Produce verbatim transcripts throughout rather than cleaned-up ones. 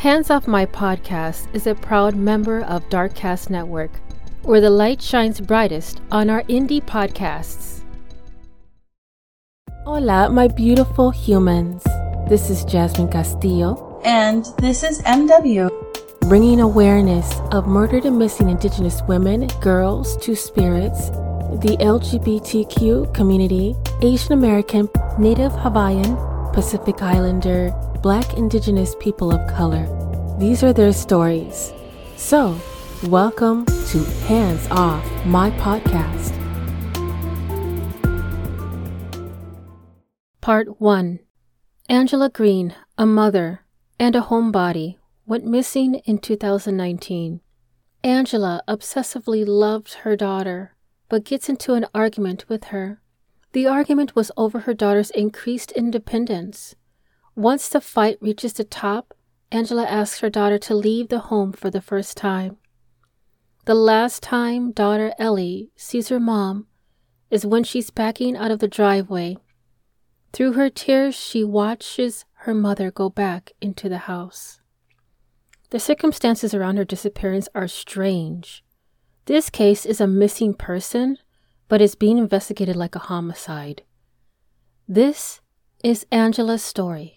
Hands Off My Podcast is a proud member of DarkCast Network, where the light shines brightest on our indie podcasts. Hola, my beautiful humans. This is Jasmine Castillo. And this is M W. Bringing awareness of murdered and missing Indigenous women, girls, Two Spirits, the L G B T Q community, Asian American, Native Hawaiian, Pacific Islander, Black Indigenous people of color. These are their stories. So, welcome to Hands Off My Podcast. Part one. Angela Green, a mother and a homebody, went missing in two thousand nineteen. Angela obsessively loved her daughter, but gets into an argument with her. The argument was over her daughter's increased independence. Once the fight reaches the top, Angela asks her daughter to leave the home for the first time. The last time daughter Ellie sees her mom is when she's backing out of the driveway. Through her tears, she watches her mother go back into the house. The circumstances around her disappearance are strange. This case is a missing person, but is being investigated like a homicide. This is Angela's story.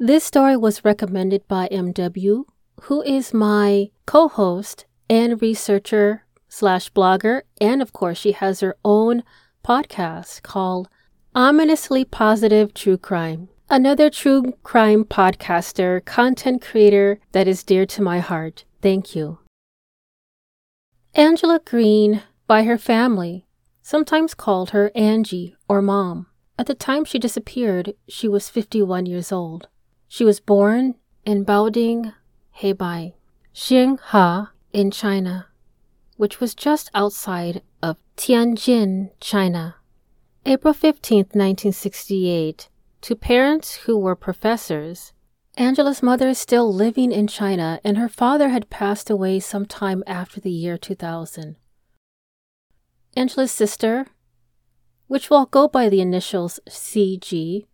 This story was recommended by M W, who is my co-host and researcher slash blogger, and of course she has her own podcast called Ominously Positive True Crime. Another true crime podcaster, content creator that is dear to my heart. Thank you. Angela Green, by her family, sometimes called her Angie or Mom. At the time she disappeared, she was fifty-one years old. She was born in Baoding, Hebei, Xinh ha in China, which was just outside of Tianjin, China. April fifteenth, nineteen sixty-eight, to parents who were professors. Angela's mother is still living in China, and her father had passed away sometime after the year two thousand. Angela's sister, which will go by the initials C G,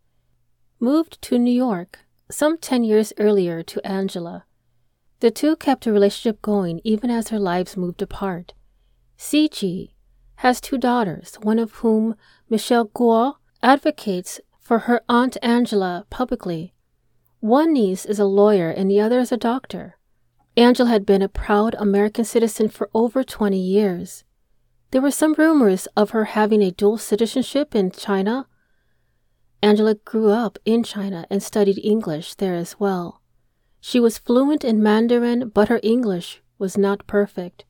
moved to New York some ten years earlier to Angela. The two kept a relationship going even as their lives moved apart. C G has two daughters, one of whom, Michelle Guo, advocates for her aunt Angela publicly. One niece is a lawyer and the other is a doctor. Angela had been a proud American citizen for over twenty years. There were some rumors of her having a dual citizenship in China. Angela grew up in China and studied English there as well. She was fluent in Mandarin, but her English was not perfect.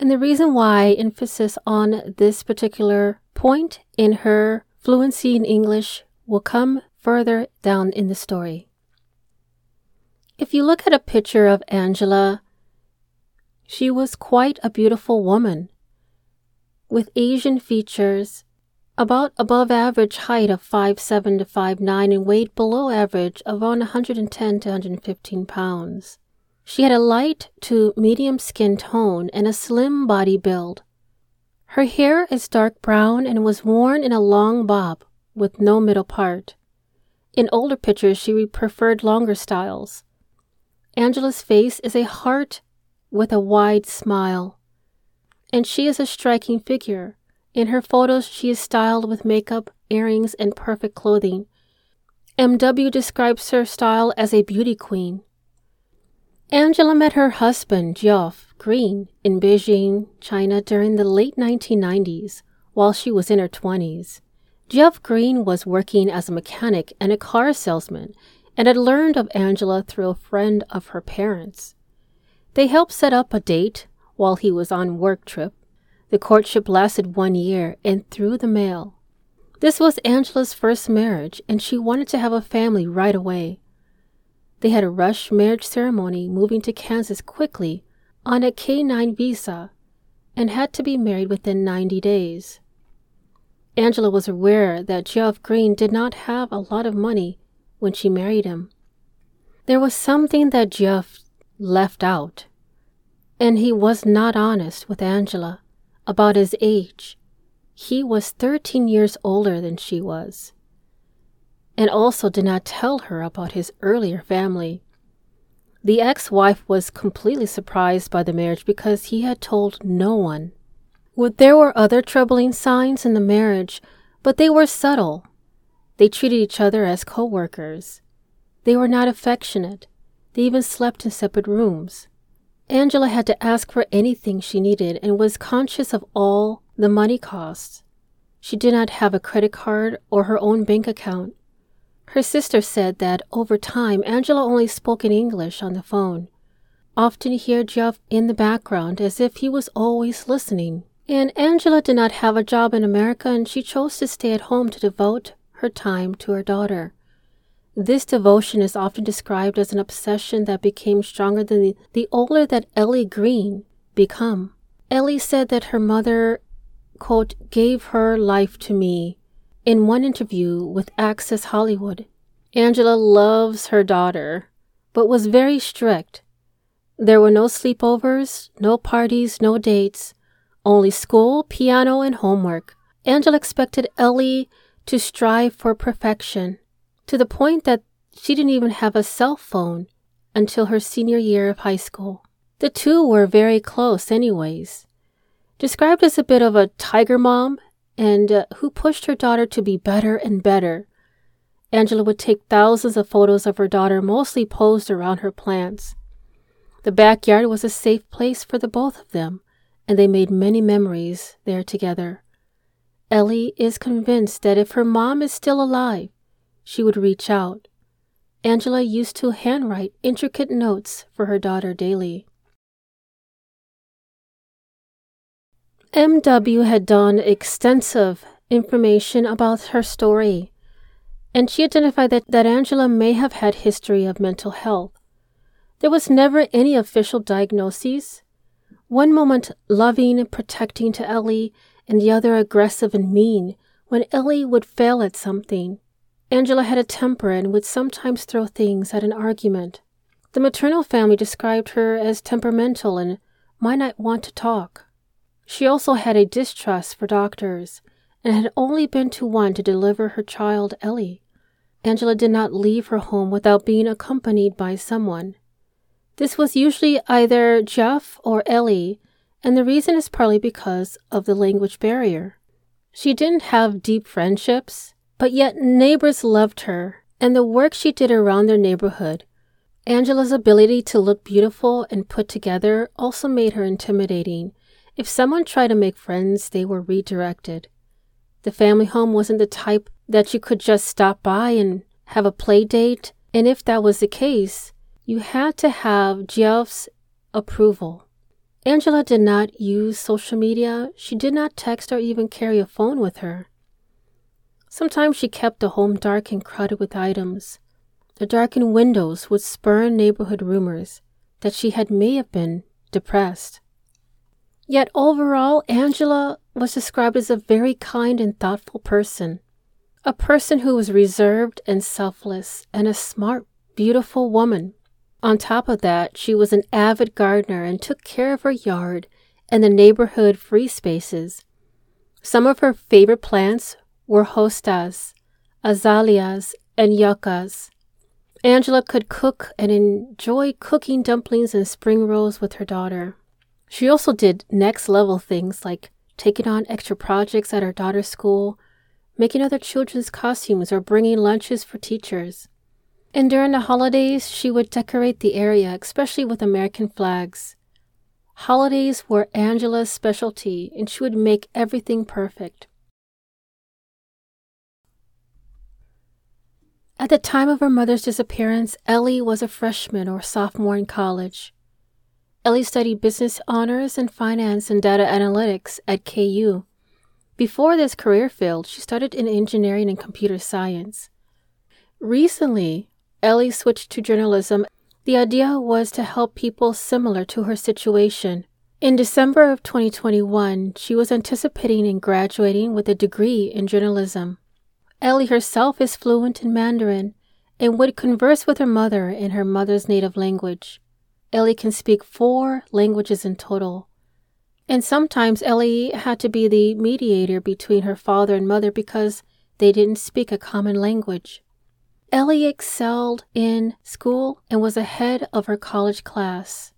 And the reason why emphasis on this particular point in her fluency in English will come further down in the story. If you look at a picture of Angela, she was quite a beautiful woman with Asian features, about above average height of five seven to five nine, and weighed below average of around one hundred ten to one hundred fifteen pounds. She had a light to medium skin tone and a slim body build. Her hair is dark brown and was worn in a long bob with no middle part. In older pictures, she preferred longer styles. Angela's face is a heart with a wide smile, and she is a striking figure. In her photos, she is styled with makeup, earrings, and perfect clothing. M W describes her style as a beauty queen. Angela met her husband, Jeff Green, in Beijing, China during the late nineteen nineties, while she was in her twenties. Jeff Green was working as a mechanic and a car salesman and had learned of Angela through a friend of her parents. They helped set up a date while he was on a work trip. The courtship lasted one year and through the mail. This was Angela's first marriage, and she wanted to have a family right away. They had a rush marriage ceremony, moving to Kansas quickly on a K nine visa, and had to be married within ninety days. Angela was aware that Jeff Green did not have a lot of money when she married him. There was something that Jeff left out. And he was not honest with Angela about his age. He was thirteen years older than she was, and also did not tell her about his earlier family. The ex-wife was completely surprised by the marriage because he had told no one. Well, there were other troubling signs in the marriage, but they were subtle. They treated each other as co-workers. They were not affectionate. They even slept in separate rooms. Angela had to ask for anything she needed and was conscious of all the money costs. She did not have a credit card or her own bank account. Her sister said that over time, Angela only spoke in English on the phone. Often hear Jeff in the background as if he was always listening. And Angela did not have a job in America, and she chose to stay at home to devote her time to her daughter. This devotion is often described as an obsession that became stronger than the, the older that Ellie Green become. Ellie said that her mother, quote, gave her life to me in one interview with Access Hollywood. Angela loves her daughter, but was very strict. There were no sleepovers, no parties, no dates, only school, piano, and homework. Angela expected Ellie to strive for perfection, to the point that she didn't even have a cell phone until her senior year of high school. The two were very close anyways. Described as a bit of a tiger mom and uh, who pushed her daughter to be better and better. Angela would take thousands of photos of her daughter, mostly posed around her plants. The backyard was a safe place for the both of them, and they made many memories there together. Ellie is convinced that if her mom is still alive, she would reach out. Angela used to handwrite intricate notes for her daughter daily. M W had done extensive information about her story, and she identified that, that Angela may have had a history of mental health. There was never any official diagnoses. One moment loving and protecting to Ellie, and the other aggressive and mean when Ellie would fail at something. Angela had a temper and would sometimes throw things at an argument. The maternal family described her as temperamental and might not want to talk. She also had a distrust for doctors and had only been to one to deliver her child, Ellie. Angela did not leave her home without being accompanied by someone. This was usually either Jeff or Ellie, and the reason is partly because of the language barrier. She didn't have deep friendships, but yet neighbors loved her and the work she did around their neighborhood. Angela's ability to look beautiful and put together also made her intimidating. If someone tried to make friends, they were redirected. The family home wasn't the type that you could just stop by and have a play date, and if that was the case, you had to have Jeff's approval. Angela did not use social media. She did not text or even carry a phone with her. Sometimes she kept the home dark and crowded with items. The darkened windows would spurn neighborhood rumors that she had may have been depressed. Yet overall, Angela was described as a very kind and thoughtful person, a person who was reserved and selfless, and a smart, beautiful woman. On top of that, she was an avid gardener and took care of her yard and the neighborhood free spaces. Some of her favorite plants were hostas, azaleas, and yuccas. Angela could cook and enjoyed cooking dumplings and spring rolls with her daughter. She also did next-level things like taking on extra projects at her daughter's school, making other children's costumes, or bringing lunches for teachers. And during the holidays, she would decorate the area, especially with American flags. Holidays were Angela's specialty, and she would make everything perfect. At the time of her mother's disappearance, Ellie was a freshman or sophomore in college. Ellie studied business honors and finance and data analytics at K U. Before this career field, she started in engineering and computer science. Recently, Ellie switched to journalism. The idea was to help people similar to her situation. In December of twenty twenty-one, she was anticipating and graduating with a degree in journalism. Ellie herself is fluent in Mandarin and would converse with her mother in her mother's native language. Ellie can speak four languages in total. And sometimes Ellie had to be the mediator between her father and mother because they didn't speak a common language. Ellie excelled in school and was ahead of her college class.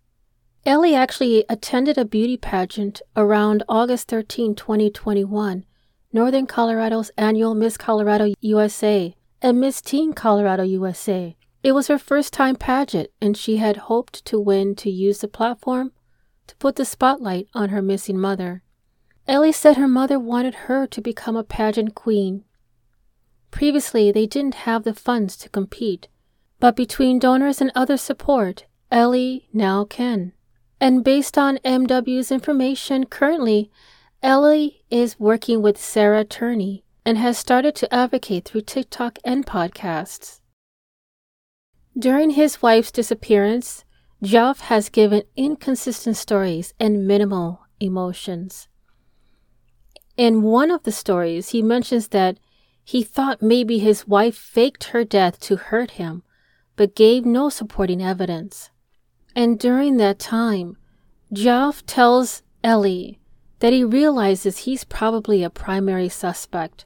Ellie actually attended a beauty pageant around August thirteenth, twenty twenty-one, Northern Colorado's annual Miss Colorado U S A and Miss Teen Colorado U S A. It was her first time pageant, and she had hoped to win to use the platform to put the spotlight on her missing mother. Ellie said her mother wanted her to become a pageant queen. Previously, they didn't have the funds to compete, but between donors and other support, Ellie now can. And based on M W's information, currently, Ellie is working with Sarah Turney and has started to advocate through TikTok and podcasts. During his wife's disappearance, Jeff has given inconsistent stories and minimal emotions. In one of the stories, he mentions that he thought maybe his wife faked her death to hurt him, but gave no supporting evidence. And during that time, Jeff tells Ellie that he realizes he's probably a primary suspect.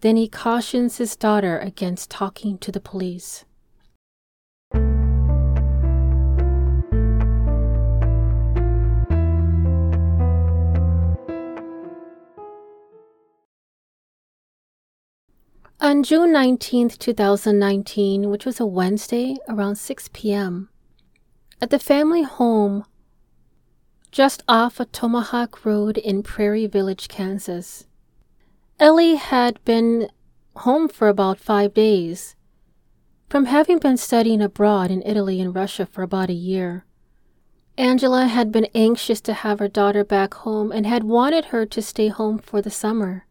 Then he cautions his daughter against talking to the police. On June nineteenth, twenty nineteen, which was a Wednesday, around six p.m., at the family home just off of Tomahawk Road in Prairie Village, Kansas. Ellie had been home for about five days, from having been studying abroad in Italy and Russia for about a year. Angela had been anxious to have her daughter back home and had wanted her to stay home for the summer.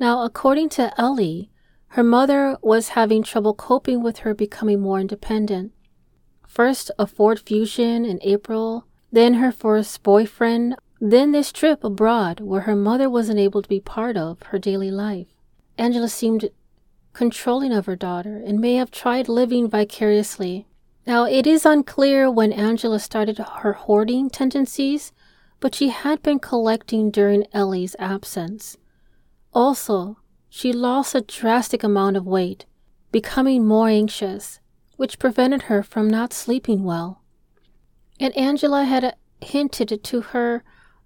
Now, according to Ellie, her mother was having trouble coping with her becoming more independent. First, a Ford Fusion in April, then her first boyfriend, then this trip abroad where her mother wasn't able to be part of her daily life. Angela seemed controlling of her daughter and may have tried living vicariously. Now, it is unclear when Angela started her hoarding tendencies, but she had been collecting during Ellie's absence. Also, she lost a drastic amount of weight, becoming more anxious, which prevented her from not sleeping well. And Angela had hinted to her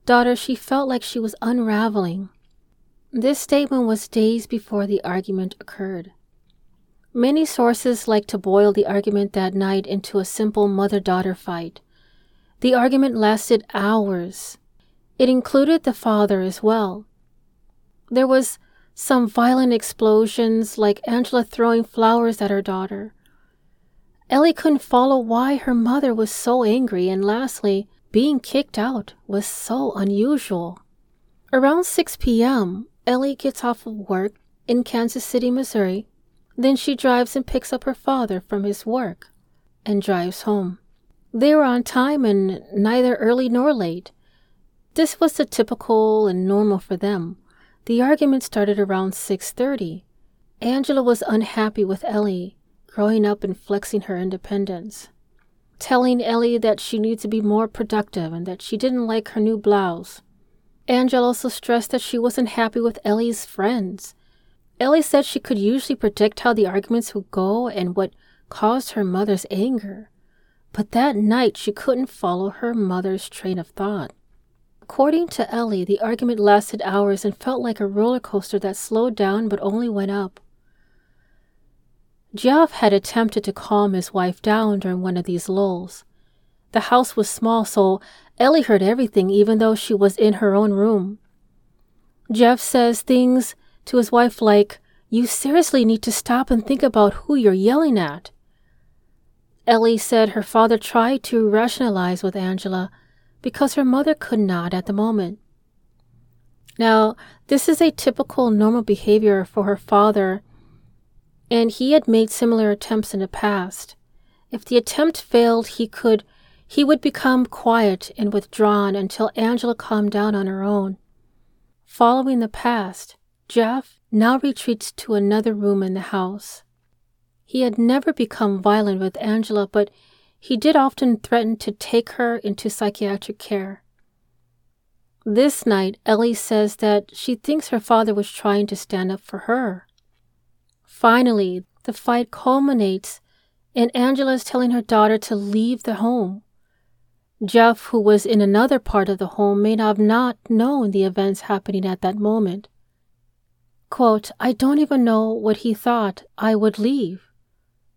daughter she felt like she was unraveling. This statement was days before the argument occurred. Many sources like to boil the argument that night into a simple mother-daughter fight. The argument lasted hours. It included the father as well. There was some violent explosions, like Angela throwing flowers at her daughter. Ellie couldn't follow why her mother was so angry, and lastly, being kicked out was so unusual. Around six p.m., Ellie gets off of work in Kansas City, Missouri. Then she drives and picks up her father from his work and drives home. They were on time and neither early nor late. This was the typical and normal for them. The argument started around six thirty. Angela was unhappy with Ellie, growing up and flexing her independence, telling Ellie that she needed to be more productive and that she didn't like her new blouse. Angela also stressed that she wasn't happy with Ellie's friends. Ellie said she could usually predict how the arguments would go and what caused her mother's anger, but that night she couldn't follow her mother's train of thought. According to Ellie, the argument lasted hours and felt like a roller coaster that slowed down but only went up. Jeff had attempted to calm his wife down during one of these lulls. The house was small, so Ellie heard everything even though she was in her own room. Jeff says things to his wife like, "You seriously need to stop and think about who you're yelling at." Ellie said her father tried to rationalize with Angela, because her mother could not at the moment. Now, this is a typical normal behavior for her father, and he had made similar attempts in the past. If the attempt failed, he could, he would become quiet and withdrawn until Angela calmed down on her own. Following the past, Jeff now retreats to another room in the house. He had never become violent with Angela, but he did often threaten to take her into psychiatric care. This night, Ellie says that she thinks her father was trying to stand up for her. Finally, the fight culminates in Angela's telling her daughter to leave the home. Jeff, who was in another part of the home, may have not known the events happening at that moment. Quote, I don't even know what he thought, I would leave.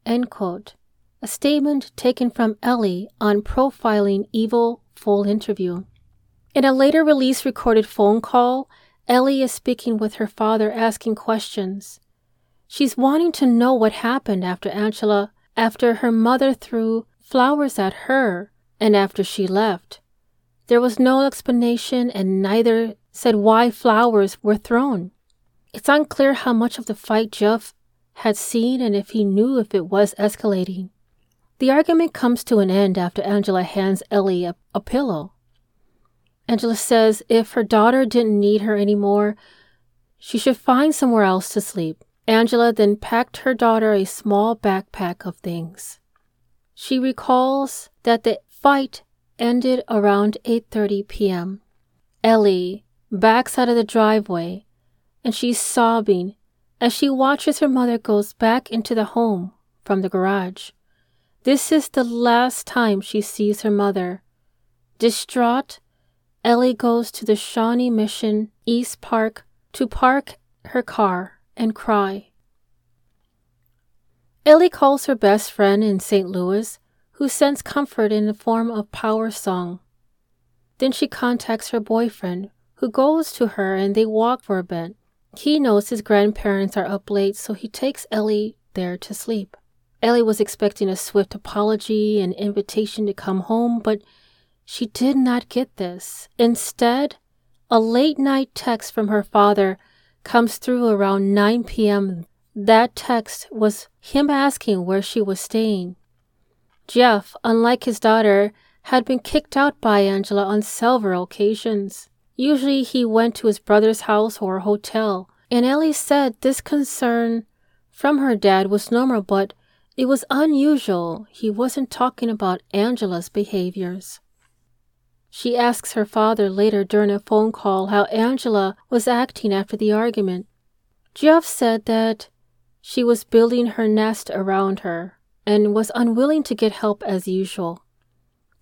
End quote. A statement taken from Ellie on Profiling Evil full interview. In a later release recorded phone call, Ellie is speaking with her father asking questions. She's wanting to know what happened after Angela, after her mother threw flowers at her and after she left. There was no explanation and neither said why flowers were thrown. It's unclear how much of the fight Jeff had seen and if he knew if it was escalating. The argument comes to an end after Angela hands Ellie a, a pillow. Angela says if her daughter didn't need her anymore, she should find somewhere else to sleep. Angela then packed her daughter a small backpack of things. She recalls that the fight ended around eight thirty p.m. Ellie backs out of the driveway and she's sobbing as she watches her mother goes back into the home from the garage. This is the last time she sees her mother. Distraught, Ellie goes to the Shawnee Mission East Park to park her car and cry. Ellie calls her best friend in Saint Louis, who sends comfort in the form of power song. Then she contacts her boyfriend, who goes to her and they walk for a bit. He knows his grandparents are up late, so he takes Ellie there to sleep. Ellie was expecting a swift apology and invitation to come home, but she did not get this. Instead, a late-night text from her father comes through around nine p.m. That text was him asking where she was staying. Jeff, unlike his daughter, had been kicked out by Angela on several occasions. Usually he went to his brother's house or hotel, and Ellie said this concern from her dad was normal, but it was unusual. He wasn't talking about Angela's behaviors. She asks her father later during a phone call how Angela was acting after the argument. Jeff said that she was building her nest around her and was unwilling to get help as usual.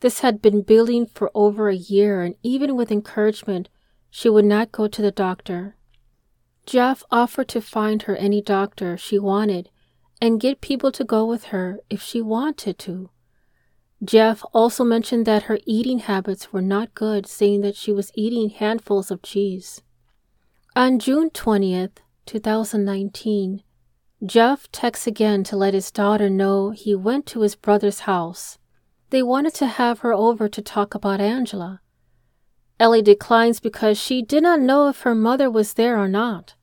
This had been building for over a year, and even with encouragement, she would not go to the doctor. Jeff offered to find her any doctor she wanted and get people to go with her if she wanted to. Jeff also mentioned that her eating habits were not good, saying that she was eating handfuls of cheese. On June twentieth, twenty nineteen, Jeff texts again to let his daughter know he went to his brother's house. They wanted to have her over to talk about Angela. Ellie declines because she did not know if her mother was there or not.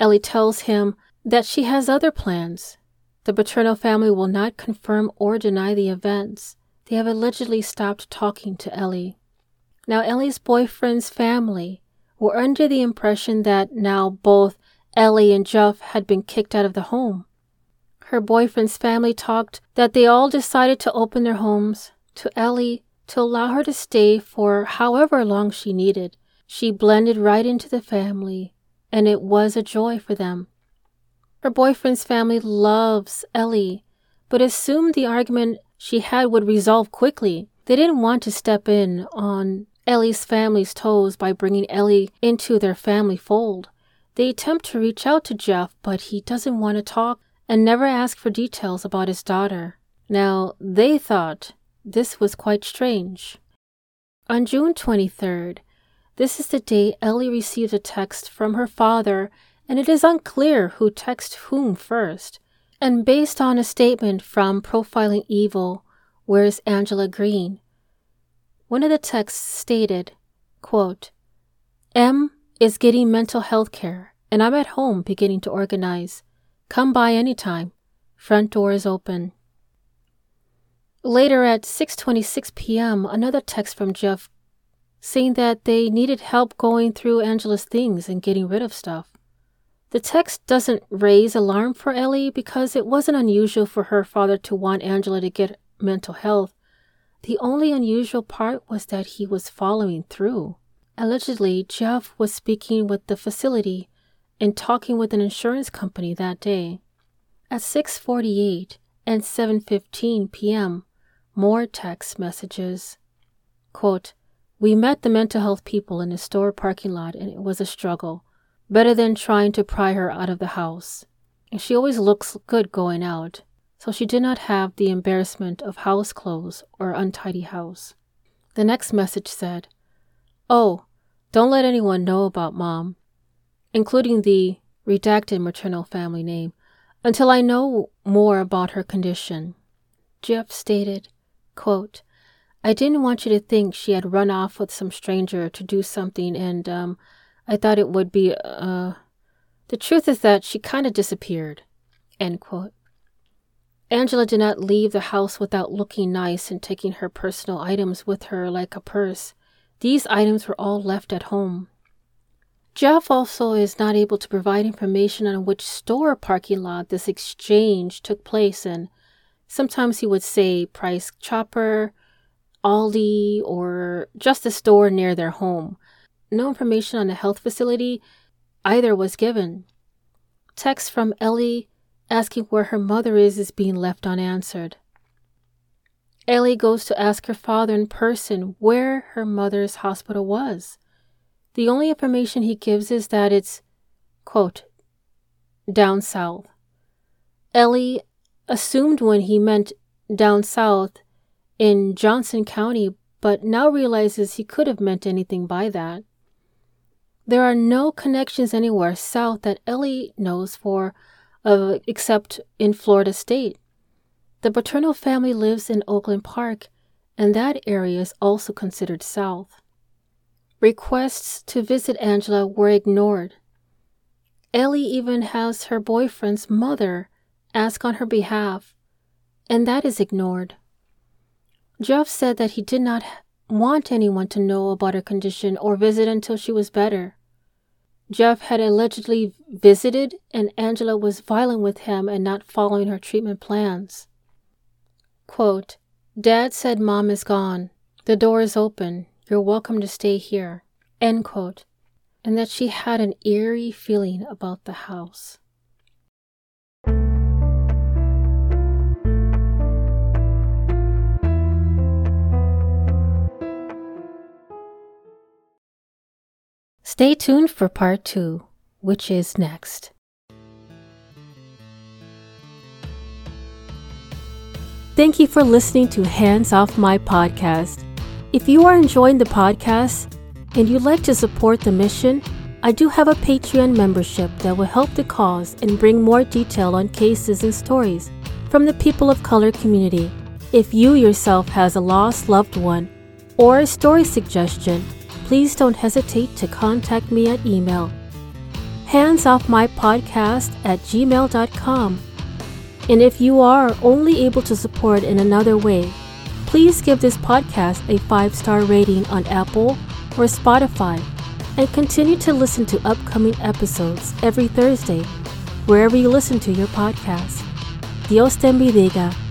Ellie tells him that she has other plans. The paternal family will not confirm or deny the events. They have allegedly stopped talking to Ellie. Now, Ellie's boyfriend's family were under the impression that now both Ellie and Jeff had been kicked out of the home. Her boyfriend's family talked that they all decided to open their homes to Ellie to allow her to stay for however long she needed. She blended right into the family, and it was a joy for them. Her boyfriend's family loves Ellie, but assumed the argument she had would resolve quickly. They didn't want to step in on Ellie's family's toes by bringing Ellie into their family fold. They attempt to reach out to Jeff, but he doesn't want to talk and never ask for details about his daughter. Now, they thought this was quite strange. On June twenty-third, this is the day Ellie received a text from her father, and it is unclear who texted whom first. And based on a statement from Profiling Evil, Where's Angela Green? One of the texts stated, quote, M is getting mental health care, and I'm at home beginning to organize. Come by anytime. Front door is open. Later at six twenty-six p.m., another text from Jeff saying that they needed help going through Angela's things and getting rid of stuff. The text doesn't raise alarm for Ellie because it wasn't unusual for her father to want Angela to get mental health. The only unusual part was that he was following through. Allegedly, Jeff was speaking with the facility and talking with an insurance company that day. At six forty-eight and seven fifteen p.m., more text messages. Quote, "We met the mental health people in the store parking lot and it was a struggle. Better than trying to pry her out of the house. And she always looks good going out, so she did not have the embarrassment of house clothes or untidy house." The next message said, "Oh, don't let anyone know about Mom, including the redacted maternal family name, until I know more about her condition." Jeff stated, quote, "I didn't want you to think she had run off with some stranger to do something, and um, I thought it would be, uh, the truth is that she kind of disappeared," end quote. Angela did not leave the house without looking nice and taking her personal items with her like a purse. These items were all left at home. Jeff also is not able to provide information on which store parking lot this exchange took place in. Sometimes he would say Price Chopper, Aldi, or just a store near their home. No information on the health facility either was given. Text from Ellie asking where her mother is is being left unanswered. Ellie goes to ask her father in person where her mother's hospital was. The only information he gives is that it's, quote, "down south." Ellie assumed when he meant down south in Johnson County, but now realizes he could have meant anything by that. There are no connections anywhere south that Ellie knows for, uh, except in Florida State. The paternal family lives in Oakland Park, and that area is also considered south. Requests to visit Angela were ignored. Ellie even has her boyfriend's mother ask on her behalf, and that is ignored. Jeff said that he did not want anyone to know about her condition or visit until she was better. Jeff had allegedly visited, and Angela was violent with him and not following her treatment plans. Quote, "Dad said Mom is gone. The door is open. You're welcome to stay here," end quote, and that she had an eerie feeling about the house. Stay tuned for part two, which is next. Thank you for listening to Hands Off My Podcast. If you are enjoying the podcast and you'd like to support the mission, I do have a Patreon membership that will help the cause and bring more detail on cases and stories from the people of color community. If you yourself has a lost loved one or a story suggestion, please don't hesitate to contact me at email hands off my podcast at gmail dot com. And if you are only able to support in another way, please give this podcast a five-star rating on Apple or Spotify and continue to listen to upcoming episodes every Thursday, wherever you listen to your podcast. Dios te bendiga.